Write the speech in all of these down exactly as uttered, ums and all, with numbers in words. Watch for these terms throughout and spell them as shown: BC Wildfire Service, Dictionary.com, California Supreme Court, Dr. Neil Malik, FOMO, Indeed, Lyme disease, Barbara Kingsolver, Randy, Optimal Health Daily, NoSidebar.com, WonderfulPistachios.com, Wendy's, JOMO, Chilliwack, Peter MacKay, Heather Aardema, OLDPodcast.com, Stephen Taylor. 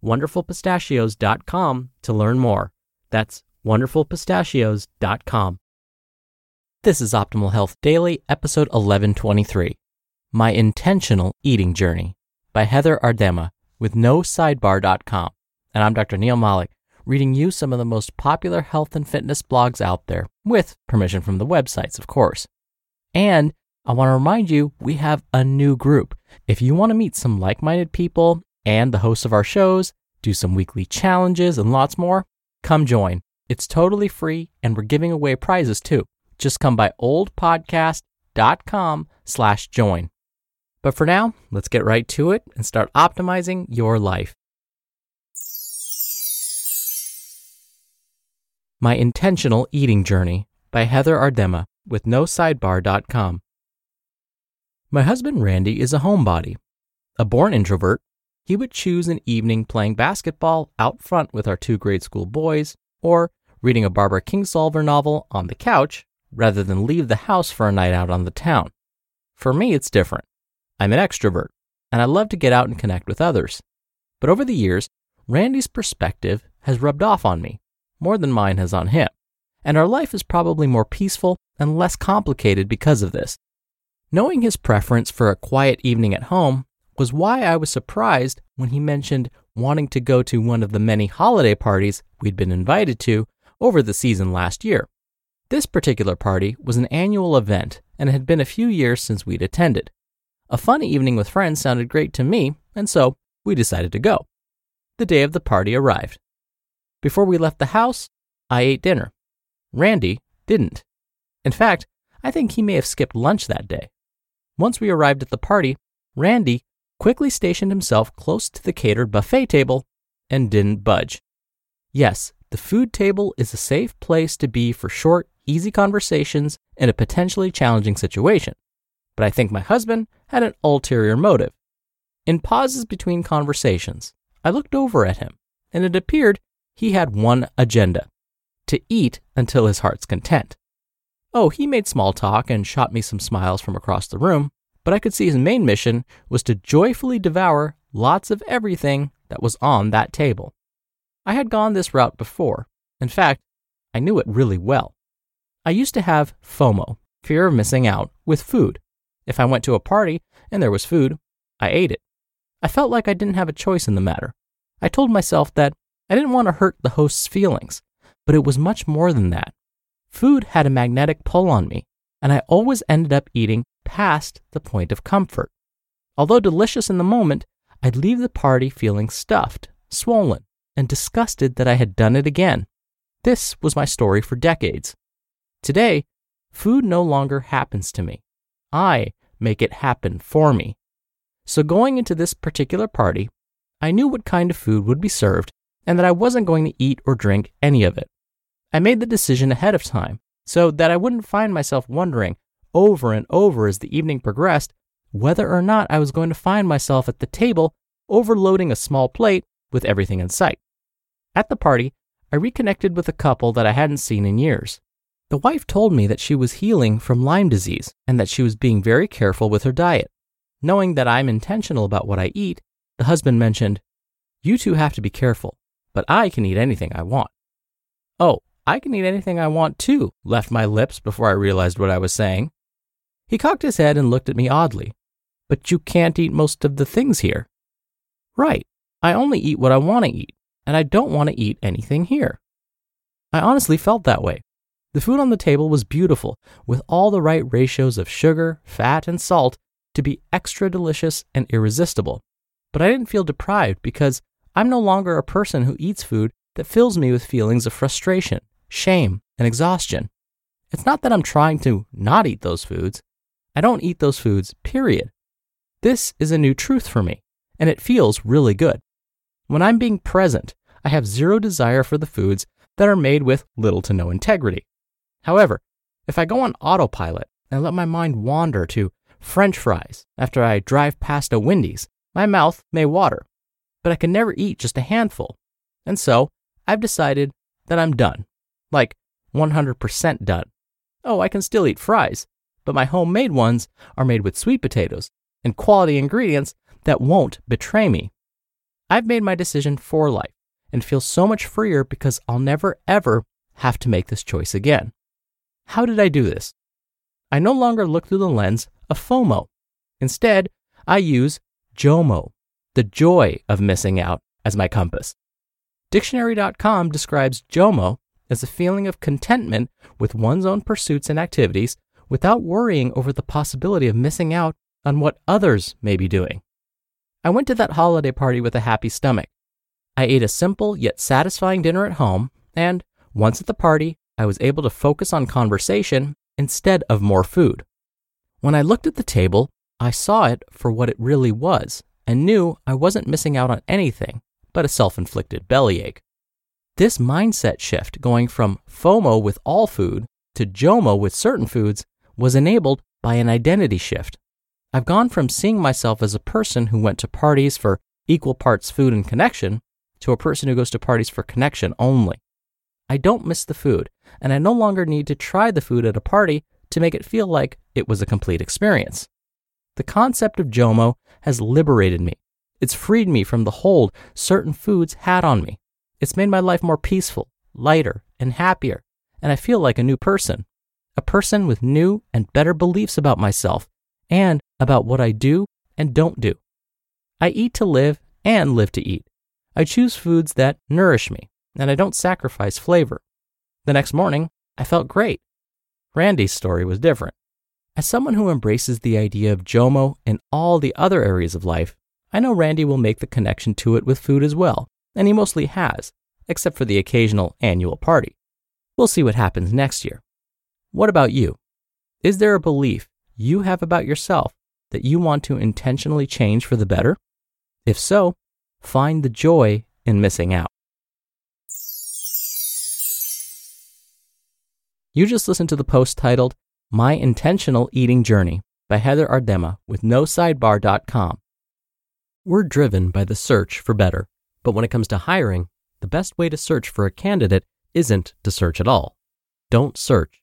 wonderful pistachios dot com to learn more. That's wonderful pistachios dot com. This is Optimal Health Daily, episode eleven twenty-three, My Intentional Eating Journey by Heather Aardema with no sidebar dot com. And I'm Doctor Neil Malik, reading you some of the most popular health and fitness blogs out there, with permission from the websites, of course. And I want to remind you, we have a new group. If you want to meet some like-minded people and the hosts of our shows, do some weekly challenges and lots more, come join. It's totally free, and we're giving away prizes too. Just come by old podcast dot com slash join. But for now, let's get right to it and start optimizing your life. My Intentional Eating Journey by Heather Aardema with no sidebar dot com. My husband Randy is a homebody. A born introvert, he would choose an evening playing basketball out front with our two grade school boys, or reading a Barbara Kingsolver novel on the couch, rather than leave the house for a night out on the town. For me, it's different. I'm an extrovert, and I love to get out and connect with others. But over the years, Randy's perspective has rubbed off on me, more than mine has on him, and our life is probably more peaceful and less complicated because of this. Knowing his preference for a quiet evening at home was why I was surprised when he mentioned wanting to go to one of the many holiday parties we'd been invited to over the season last year. This particular party was an annual event, and it had been a few years since we'd attended. A fun evening with friends sounded great to me, and so we decided to go. The day of the party arrived. Before we left the house, I ate dinner. Randy didn't. In fact, I think he may have skipped lunch that day. Once we arrived at the party, Randy quickly stationed himself close to the catered buffet table and didn't budge. Yes, the food table is a safe place to be for short, easy conversations in a potentially challenging situation, but I think my husband had an ulterior motive. In pauses between conversations, I looked over at him, and it appeared he had one agenda: to eat until his heart's content. Oh, he made small talk and shot me some smiles from across the room, but I could see his main mission was to joyfully devour lots of everything that was on that table. I had gone this route before. In fact, I knew it really well. I used to have FOMO, fear of missing out, with food. If I went to a party and there was food, I ate it. I felt like I didn't have a choice in the matter. I told myself that I didn't want to hurt the host's feelings, but it was much more than that. Food had a magnetic pull on me, and I always ended up eating past the point of comfort. Although delicious in the moment, I'd leave the party feeling stuffed, swollen, and disgusted that I had done it again. This was my story for decades. Today, food no longer happens to me. I make it happen for me. So going into this particular party, I knew what kind of food would be served and that I wasn't going to eat or drink any of it. I made the decision ahead of time so that I wouldn't find myself wondering over and over as the evening progressed whether or not I was going to find myself at the table overloading a small plate with everything in sight. At the party, I reconnected with a couple that I hadn't seen in years. The wife told me that she was healing from Lyme disease and that she was being very careful with her diet. Knowing that I'm intentional about what I eat, the husband mentioned, "You two have to be careful, but I can eat anything I want." Oh, I can eat anything I want too, left my lips before I realized what I was saying. He cocked his head and looked at me oddly. "But you can't eat most of the things here." "Right, I only eat what I want to eat. and I don't want to eat anything here. I honestly felt that way. The food on the table was beautiful, with all the right ratios of sugar, fat, and salt to be extra delicious and irresistible. But I didn't feel deprived because I'm no longer a person who eats food that fills me with feelings of frustration, shame, and exhaustion. It's not that I'm trying to not eat those foods. I don't eat those foods, period. This is a new truth for me, and it feels really good. When I'm being present, I have zero desire for the foods that are made with little to no integrity. However, if I go on autopilot and let my mind wander to French fries after I drive past a Wendy's, my mouth may water, but I can never eat just a handful. And so, I've decided that I'm done. Like, one hundred percent done. Oh, I can still eat fries, but my homemade ones are made with sweet potatoes and quality ingredients that won't betray me. I've made my decision for life and feel so much freer because I'll never ever have to make this choice again. How did I do this? I no longer look through the lens of FOMO. Instead, I use JOMO, the joy of missing out, as my compass. Dictionary dot com describes JOMO as a feeling of contentment with one's own pursuits and activities without worrying over the possibility of missing out on what others may be doing. I went to that holiday party with a happy stomach. I ate a simple yet satisfying dinner at home, and once at the party, I was able to focus on conversation instead of more food. When I looked at the table, I saw it for what it really was and knew I wasn't missing out on anything but a self-inflicted bellyache. This mindset shift, going from FOMO with all food to JOMO with certain foods, was enabled by an identity shift. I've gone from seeing myself as a person who went to parties for equal parts food and connection to a person who goes to parties for connection only. I don't miss the food, and I no longer need to try the food at a party to make it feel like it was a complete experience. The concept of JOMO has liberated me. It's freed me from the hold certain foods had on me. It's made my life more peaceful, lighter, and happier, and I feel like a new person, a person with new and better beliefs about myself and about what I do and don't do. I eat to live and live to eat. I choose foods that nourish me, and I don't sacrifice flavor. The next morning, I felt great. Randy's story was different. As someone who embraces the idea of JOMO in all the other areas of life, I know Randy will make the connection to it with food as well. And he mostly has, except for the occasional annual party. We'll see what happens next year. What about you? Is there a belief you have about yourself that you want to intentionally change for the better? If so, find the joy in missing out. You just listened to the post titled, My Intentional Eating Journey by Heather Aardema with no sidebar dot com. We're driven by the search for better. But when it comes to hiring, the best way to search for a candidate isn't to search at all. Don't search,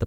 the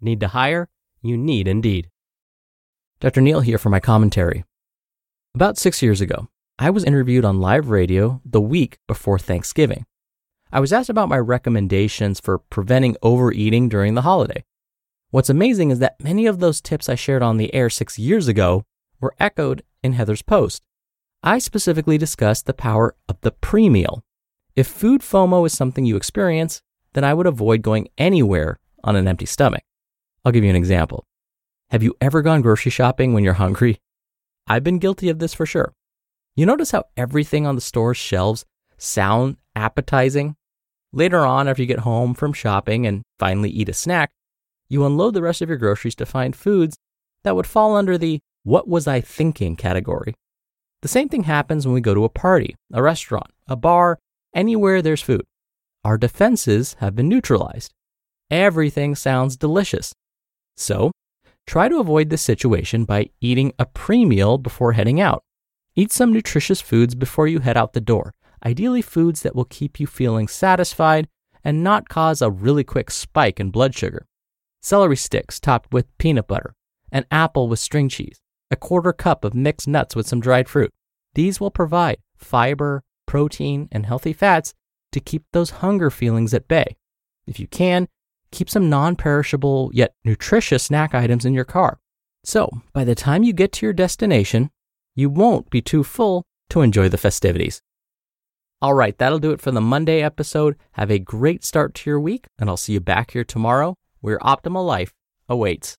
Need to hire? You need Indeed. Doctor Neil here for my commentary. About six years ago, I was interviewed on live radio the week before Thanksgiving. I was asked about my recommendations for preventing overeating during the holiday. What's amazing is that many of those tips I shared on the air six years ago were echoed in Heather's post. I specifically discussed the power of the pre-meal. If food FOMO is something you experience, then I would avoid going anywhere on an empty stomach. I'll give you an example. Have you ever gone grocery shopping when you're hungry? I've been guilty of this for sure. You notice how everything on the store's shelves sound appetizing? Later on, after you get home from shopping and finally eat a snack, you unload the rest of your groceries to find foods that would fall under the what was I thinking category. The same thing happens when we go to a party, a restaurant, a bar, anywhere there's food. Our defenses have been neutralized. Everything sounds delicious. So, try to avoid this situation by eating a pre-meal before heading out. Eat some nutritious foods before you head out the door, ideally foods that will keep you feeling satisfied and not cause a really quick spike in blood sugar. Celery sticks topped with peanut butter, an apple with string cheese, a quarter cup of mixed nuts with some dried fruit. These will provide fiber, protein, and healthy fats to keep those hunger feelings at bay. If you can, keep some non-perishable yet nutritious snack items in your car. So by the time you get to your destination, you won't be too full to enjoy the festivities. All right, that'll do it for the Monday episode. Have a great start to your week, and I'll see you back here tomorrow where your optimal life awaits.